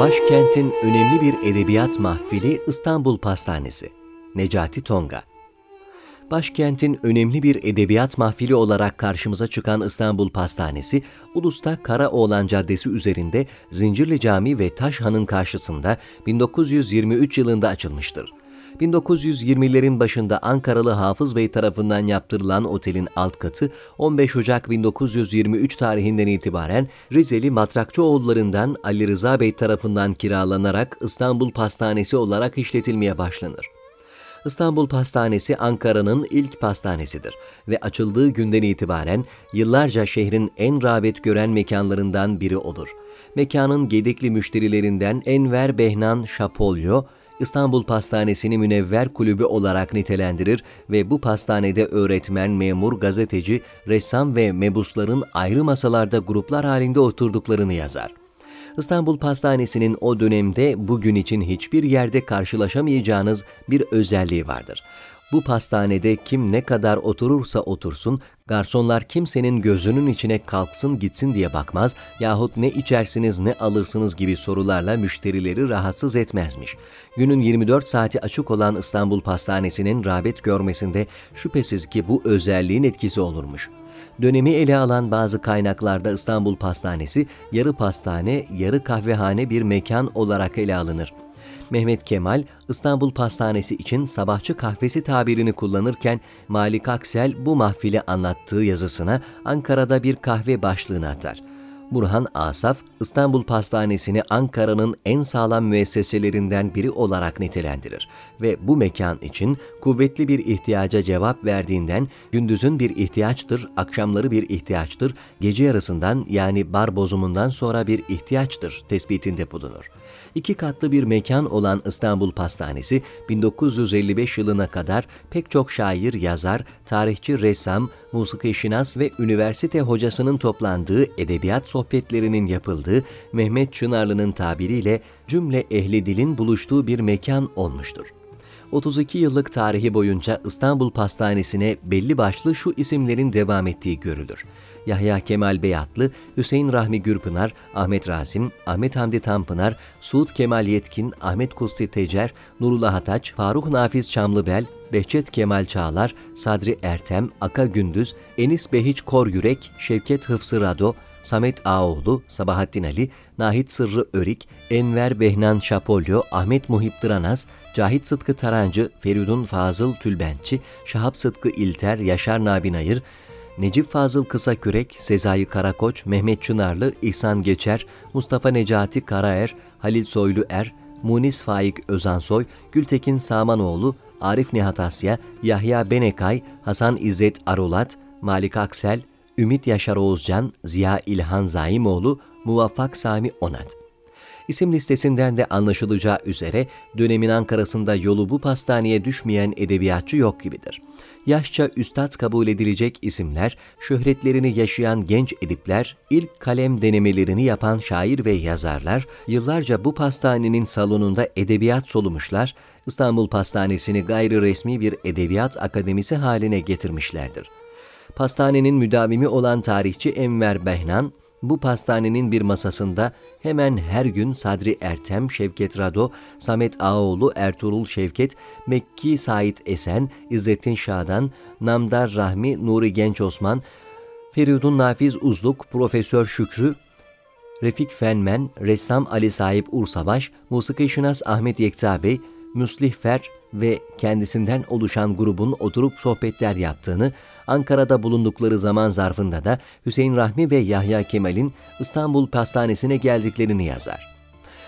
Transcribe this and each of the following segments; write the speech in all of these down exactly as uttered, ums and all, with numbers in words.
Başkentin önemli bir edebiyat mahfili İstanbul Pastanesi, Necati Tonga. Başkentin önemli bir edebiyat mahfili olarak karşımıza çıkan İstanbul Pastanesi, Ulus'ta Karaoğlan Caddesi üzerinde Zincirli Cami ve Taşhan'ın karşısında bin dokuz yüz yirmi üç yılında açılmıştır. bin dokuz yüz yirmilerin başında Ankaralı Hafız Bey tarafından yaptırılan otelin alt katı, on beş Ocak bin dokuz yüz yirmi üç tarihinden itibaren Rizeli Matrakçıoğullarından Ali Rıza Bey tarafından kiralanarak İstanbul Pastanesi olarak işletilmeye başlanır. İstanbul Pastanesi Ankara'nın ilk pastanesidir ve açıldığı günden itibaren yıllarca şehrin en rağbet gören mekanlarından biri olur. Mekanın gedikli müşterilerinden Enver Behnan Şapolyo, İstanbul Pastanesi'ni Münevver Kulübü olarak nitelendirir ve bu pastanede öğretmen, memur, gazeteci, ressam ve mebusların ayrı masalarda gruplar halinde oturduklarını yazar. İstanbul Pastanesi'nin o dönemde bugün için hiçbir yerde karşılaşamayacağınız bir özelliği vardır. Bu pastanede kim ne kadar oturursa otursun, garsonlar kimsenin gözünün içine kalksın gitsin diye bakmaz yahut ne içersiniz ne alırsınız gibi sorularla müşterileri rahatsız etmezmiş. Günün yirmi dört saati açık olan İstanbul Pastanesi'nin rağbet görmesinde şüphesiz ki bu özelliğin etkisi olurmuş. Dönemi ele alan bazı kaynaklarda İstanbul Pastanesi yarı pastane, yarı kahvehane bir mekan olarak ele alınır. Mehmet Kemal, İstanbul Pastanesi için sabahçı kahvesi tabirini kullanırken Malik Aksel bu mahfili anlattığı yazısına Ankara'da bir kahve başlığını atar. Burhan Asaf, İstanbul Pastanesi'ni Ankara'nın en sağlam müesseselerinden biri olarak nitelendirir ve bu mekan için kuvvetli bir ihtiyaca cevap verdiğinden gündüzün bir ihtiyaçtır, akşamları bir ihtiyaçtır, gece yarısından yani bar bozumundan sonra bir ihtiyaçtır tespitinde bulunur. İki katlı bir mekan olan İstanbul Pastanesi bin dokuz yüz elli beş yılına kadar pek çok şair, yazar, tarihçi, ressam, musikişinas ve üniversite hocasının toplandığı edebiyat sohbetlerinin yapıldığı Mehmet Çınarlı'nın tabiriyle cümle ehli dilin buluştuğu bir mekan olmuştur. otuz iki yıllık tarihi boyunca İstanbul Pastanesi'ne belli başlı şu isimlerin devam ettiği görülür. Yahya Kemal Beyatlı, Hüseyin Rahmi Gürpınar, Ahmet Rasim, Ahmet Hamdi Tanpınar, Suud Kemal Yetkin, Ahmet Kutsi Tecer, Nurullah Ataç, Faruk Nafiz Çamlıbel, Behçet Kemal Çağlar, Sadri Ertem, Aka Gündüz, Enis Behiç Koryürek, Şevket Hıfzı Rado, Samet Ağaoğlu, Sabahattin Ali, Nahit Sırrı Örik, Enver Behnan Şapolyo, Ahmet Muhip Dıranas, Cahit Sıtkı Tarancı, Feridun Fazıl Tülbentçi, Şahap Sıtkı İlter, Yaşar Nabinayır, Necip Fazıl Kısakürek, Sezai Karakoç, Mehmet Çınarlı, İhsan Geçer, Mustafa Necati Karaer, Halil Soylu Er, Munis Faik Özansoy, Gültekin Samanoğlu, Arif Nihat Asya, Yahya Benekay, Hasan İzzet Arulat, Malik Aksel, Ümit Yaşar Oğuzcan, Ziya İlhan Zaimoğlu, Muvaffak Sami Onat. İsim listesinden de anlaşılacağı üzere dönemin Ankara'sında yolu bu pastaneye düşmeyen edebiyatçı yok gibidir. Yaşça üstad kabul edilecek isimler, şöhretlerini yaşayan genç edipler, ilk kalem denemelerini yapan şair ve yazarlar, yıllarca bu pastanenin salonunda edebiyat solumuşlar, İstanbul Pastanesi'ni gayri resmi bir edebiyat akademisi haline getirmişlerdir. Pastanenin müdavimi olan tarihçi Enver Behnan, bu pastanenin bir masasında hemen her gün Sadri Ertem, Şevket Rado, Samet Ağaoğlu, Ertuğrul Şevket, Mekki Sait Esen, İzzettin Şadan, Namdar Rahmi, Nuri Genç Osman, Feridun Nafiz Uzluk, Profesör Şükrü, Refik Fenmen, ressam Ali Sahip Ursavaş, musikişünas Ahmet Yekta Bey, Müslih Fer ve kendisinden oluşan grubun oturup sohbetler yaptığını, Ankara'da bulundukları zaman zarfında da Hüseyin Rahmi ve Yahya Kemal'in İstanbul Pastanesi'ne geldiklerini yazar.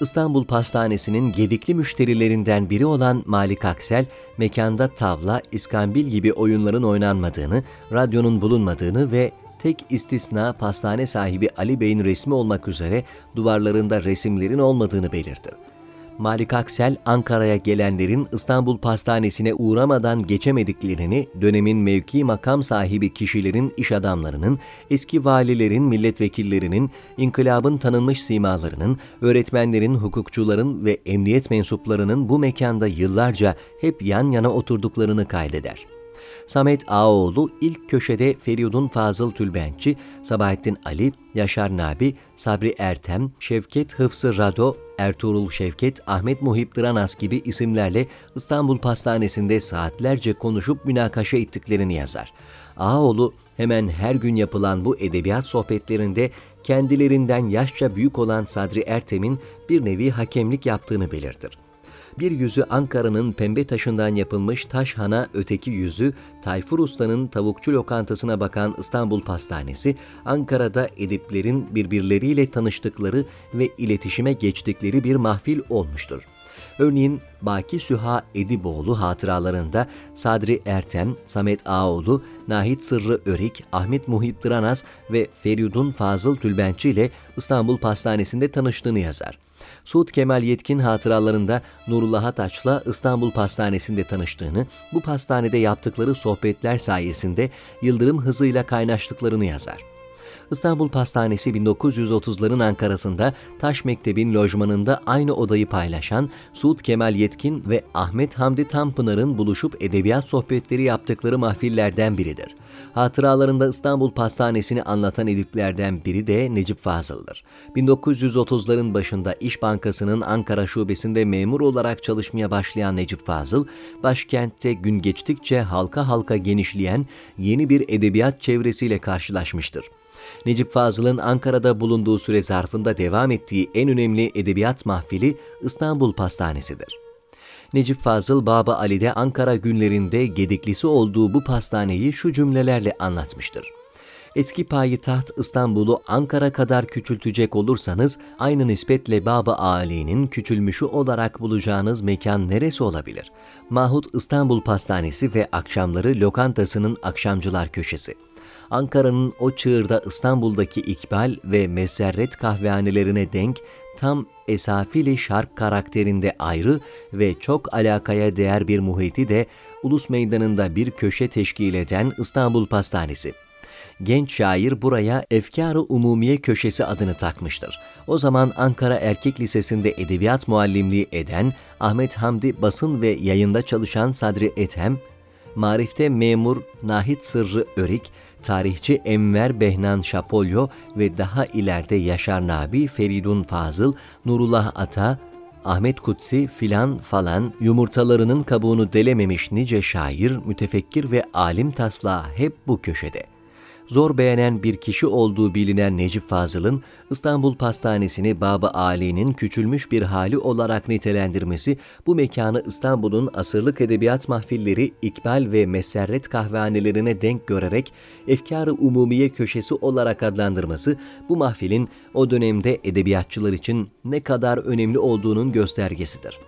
İstanbul Pastanesi'nin gedikli müşterilerinden biri olan Malik Aksel, mekanda tavla, iskambil gibi oyunların oynanmadığını, radyonun bulunmadığını ve tek istisna pastane sahibi Ali Bey'in resmi olmak üzere duvarlarında resimlerin olmadığını belirtir. Malik Aksel, Ankara'ya gelenlerin İstanbul Pastanesi'ne uğramadan geçemediklerini, dönemin mevki makam sahibi kişilerin, iş adamlarının, eski valilerin, milletvekillerinin, inkılabın tanınmış simalarının, öğretmenlerin, hukukçuların ve emniyet mensuplarının bu mekanda yıllarca hep yan yana oturduklarını kaydeder. Samet Ağaoğlu ilk köşede Feridun Fazıl Tülbentçi, Sabahattin Ali, Yaşar Nabi, Sadri Ertem, Şevket Hıfzı Rado, Ertuğrul Şevket, Ahmet Muhip Dıranas gibi isimlerle İstanbul Pastanesi'nde saatlerce konuşup münakaşa ettiklerini yazar. Ağaoğlu hemen her gün yapılan bu edebiyat sohbetlerinde kendilerinden yaşça büyük olan Sadri Ertem'in bir nevi hakemlik yaptığını belirtir. Bir yüzü Ankara'nın pembe taşından yapılmış taş hana, öteki yüzü Tayfur Usta'nın tavukçu lokantasına bakan İstanbul Pastanesi, Ankara'da ediplerin birbirleriyle tanıştıkları ve iletişime geçtikleri bir mahfil olmuştur. Örneğin Baki Süha Ediboğlu hatıralarında Sadri Ertem, Samet Ağaoğlu, Nahit Sırrı Örik, Ahmet Muhip Dıranas ve Feridun Fazıl Tülbentçi ile İstanbul Pastanesi'nde tanıştığını yazar. Suud Kemal Yetkin hatıralarında Nurullah Ataç'la İstanbul Pastanesi'nde tanıştığını, bu pastanede yaptıkları sohbetler sayesinde yıldırım hızıyla kaynaştıklarını yazar. İstanbul Pastanesi bin dokuz yüz otuzların Ankara'sında Taş Mektebin lojmanında aynı odayı paylaşan Suud Kemal Yetkin ve Ahmet Hamdi Tanpınar'ın buluşup edebiyat sohbetleri yaptıkları mahfillerden biridir. Hatıralarında İstanbul Pastanesi'ni anlatan ediplerden biri de Necip Fazıl'dır. bin dokuz yüz otuzların başında İş Bankası'nın Ankara şubesinde memur olarak çalışmaya başlayan Necip Fazıl, başkentte gün geçtikçe halka halka genişleyen yeni bir edebiyat çevresiyle karşılaşmıştır. Necip Fazıl'ın Ankara'da bulunduğu süre zarfında devam ettiği en önemli edebiyat mahfili İstanbul Pastanesi'dir. Necip Fazıl, Baba Ali'de Ankara günlerinde gediklisi olduğu bu pastaneyi şu cümlelerle anlatmıştır. Eski payitaht İstanbul'u Ankara kadar küçültecek olursanız, aynı nispetle Baba Ali'nin küçülmüşü olarak bulacağınız mekan neresi olabilir? Mahut İstanbul Pastanesi ve akşamları lokantasının akşamcılar köşesi. Ankara'nın o çığırda İstanbul'daki İkbal ve Meserret kahvehanelerine denk, tam esafili şark karakterinde ayrı ve çok alakaya değer bir muhiti de Ulus Meydanı'nda bir köşe teşkil eden İstanbul Pastanesi. Genç şair buraya Efkar-ı Umumiye Köşesi adını takmıştır. O zaman Ankara Erkek Lisesi'nde edebiyat muallimliği eden Ahmet Hamdi, basın ve yayında çalışan Sadri Ertem, Marif'te memur Nahit Sırrı Örik, tarihçi Enver Behnan Şapolyo ve daha ileride Yaşar Nabi, Feridun Fazıl, Nurullah Ata, Ahmet Kutsi filan falan, yumurtalarının kabuğunu delememiş nice şair, mütefekkir ve alim taslağı hep bu köşede. Zor beğenen bir kişi olduğu bilinen Necip Fazıl'ın İstanbul Pastanesi'ni Baba Ali'nin küçülmüş bir hali olarak nitelendirmesi, bu mekanı İstanbul'un asırlık edebiyat mahfilleri İkbal ve Meserret kahvehanelerine denk görerek Efkar-ı Umumiye Köşesi olarak adlandırması, bu mahfilin o dönemde edebiyatçılar için ne kadar önemli olduğunun göstergesidir.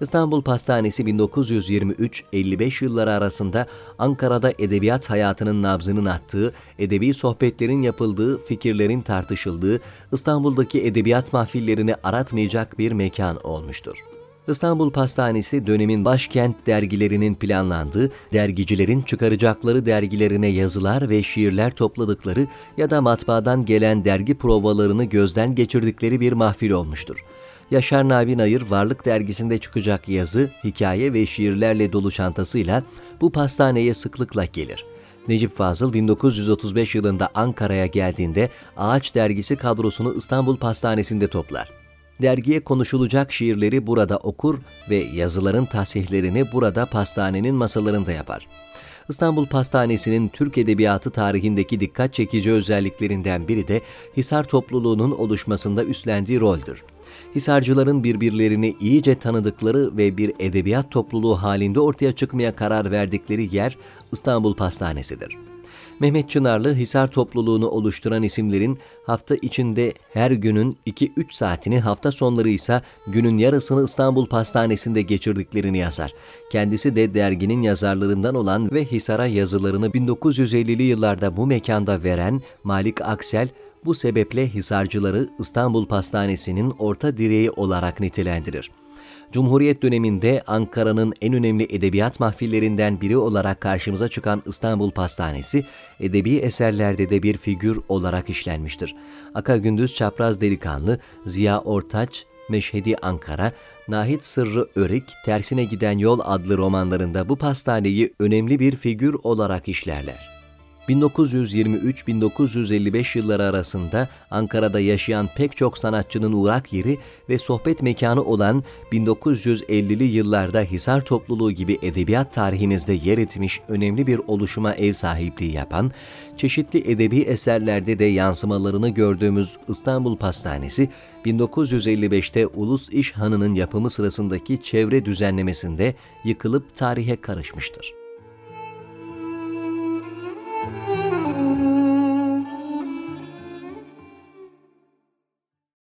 İstanbul Pastanesi bin dokuz yüz yirmi üç elli beş yılları arasında Ankara'da edebiyat hayatının nabzının attığı, edebi sohbetlerin yapıldığı, fikirlerin tartışıldığı, İstanbul'daki edebiyat mahfillerini aratmayacak bir mekan olmuştur. İstanbul Pastanesi dönemin başkent dergilerinin planlandığı, dergicilerin çıkaracakları dergilerine yazılar ve şiirler topladıkları ya da matbaadan gelen dergi provalarını gözden geçirdikleri bir mahfil olmuştur. Yaşar Nabinayır, Varlık dergisinde çıkacak yazı, hikaye ve şiirlerle dolu çantasıyla bu pastaneye sıklıkla gelir. Necip Fazıl bin dokuz yüz otuz beş yılında Ankara'ya geldiğinde Ağaç dergisi kadrosunu İstanbul Pastanesi'nde toplar. Dergiye konuşulacak şiirleri burada okur ve yazıların tasihlerini burada pastanenin masalarında yapar. İstanbul Pastanesi'nin Türk Edebiyatı tarihindeki dikkat çekici özelliklerinden biri de Hisar topluluğunun oluşmasında üstlendiği roldür. Hisarcıların birbirlerini iyice tanıdıkları ve bir edebiyat topluluğu halinde ortaya çıkmaya karar verdikleri yer İstanbul Pastanesi'dir. Mehmet Çınarlı, Hisar topluluğunu oluşturan isimlerin hafta içinde her günün iki üç saatini, hafta sonları ise günün yarısını İstanbul Pastanesi'nde geçirdiklerini yazar. Kendisi de derginin yazarlarından olan ve Hisar'a yazılarını bin dokuz yüz ellili yıllarda bu mekanda veren Malik Aksel, bu sebeple Hisarcıları İstanbul Pastanesi'nin orta direği olarak nitelendirir. Cumhuriyet döneminde Ankara'nın en önemli edebiyat mahfillerinden biri olarak karşımıza çıkan İstanbul Pastanesi, edebi eserlerde de bir figür olarak işlenmiştir. Aka Gündüz, Çapraz Delikanlı, Ziya Ortaç, Meşhedi Ankara, Nahit Sırrı Örik, Tersine Giden Yol adlı romanlarında bu pastaneyi önemli bir figür olarak işlerler. bin dokuz yüz yirmi üç - bin dokuz yüz elli beş yılları arasında Ankara'da yaşayan pek çok sanatçının uğrak yeri ve sohbet mekanı olan bin dokuz yüz ellili yıllarda Hisar topluluğu gibi edebiyat tarihimizde yer etmiş önemli bir oluşuma ev sahipliği yapan, çeşitli edebi eserlerde de yansımalarını gördüğümüz İstanbul Pastanesi, bin dokuz yüz elli beşte Ulus İş Hanı'nın yapımı sırasındaki çevre düzenlemesinde yıkılıp tarihe karışmıştır.